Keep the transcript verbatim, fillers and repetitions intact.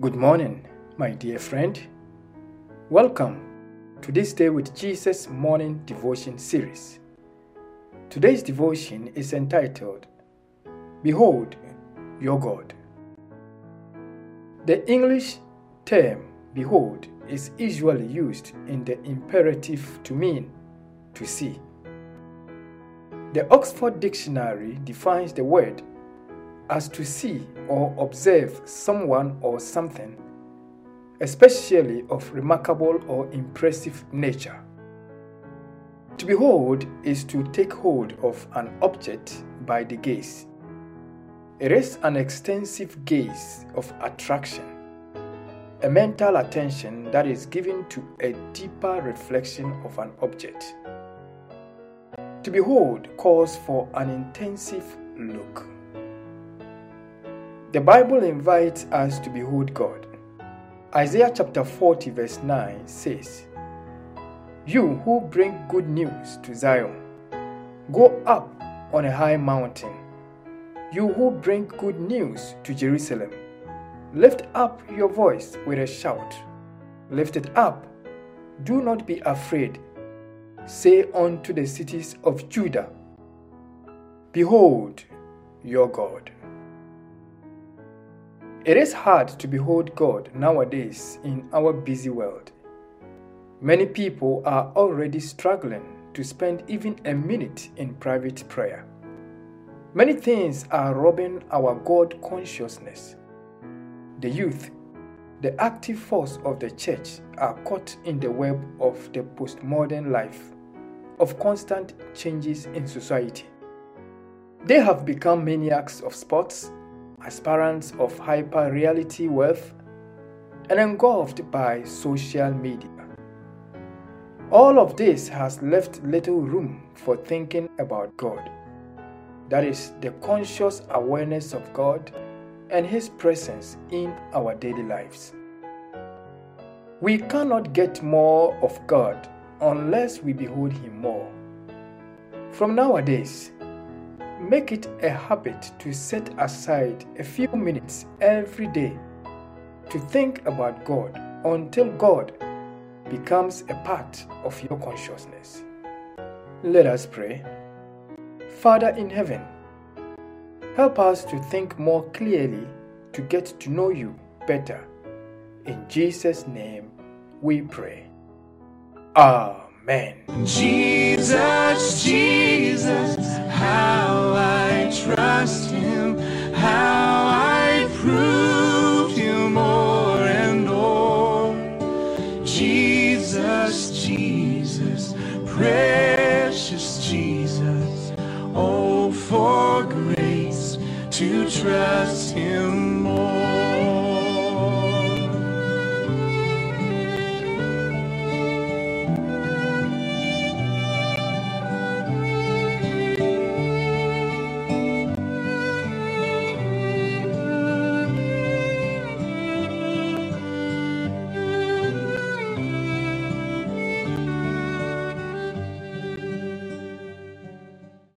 Good morning, my dear friend. Welcome to this Day with Jesus morning devotion series. Today's devotion is entitled, Behold Your God. The English term behold is usually used in the imperative to mean to see. The Oxford Dictionary defines the word as to see or observe someone or something, especially of remarkable or impressive nature. To behold is to take hold of an object by the gaze. It is an extensive gaze of attraction, a mental attention that is given to a deeper reflection of an object. To behold calls for an intensive look. The Bible invites us to behold God. Isaiah chapter forty verse nine says, "You who bring good news to Zion, go up on a high mountain. You who bring good news to Jerusalem, lift up your voice with a shout. Lift it up. Do not be afraid. Say unto the cities of Judah, Behold your God." It is hard to behold God nowadays in our busy world. Many people are already struggling to spend even a minute in private prayer. Many things are robbing our God consciousness. The youth, the active force of the church, are caught in the web of the postmodern life, of constant changes in society. They have become maniacs of sports, aspirants of hyper-reality wealth, and engulfed by social media. All of this has left little room for thinking about God. That is, the conscious awareness of God and His presence in our daily lives. We cannot get more of God unless we behold Him more. From nowadays, make it a habit to set aside a few minutes every day to think about God until God becomes a part of your consciousness. Let us pray. Father in heaven, help us to think more clearly to get to know you better. In Jesus' name we pray. Amen. Jesus, Jesus, how I trust Him.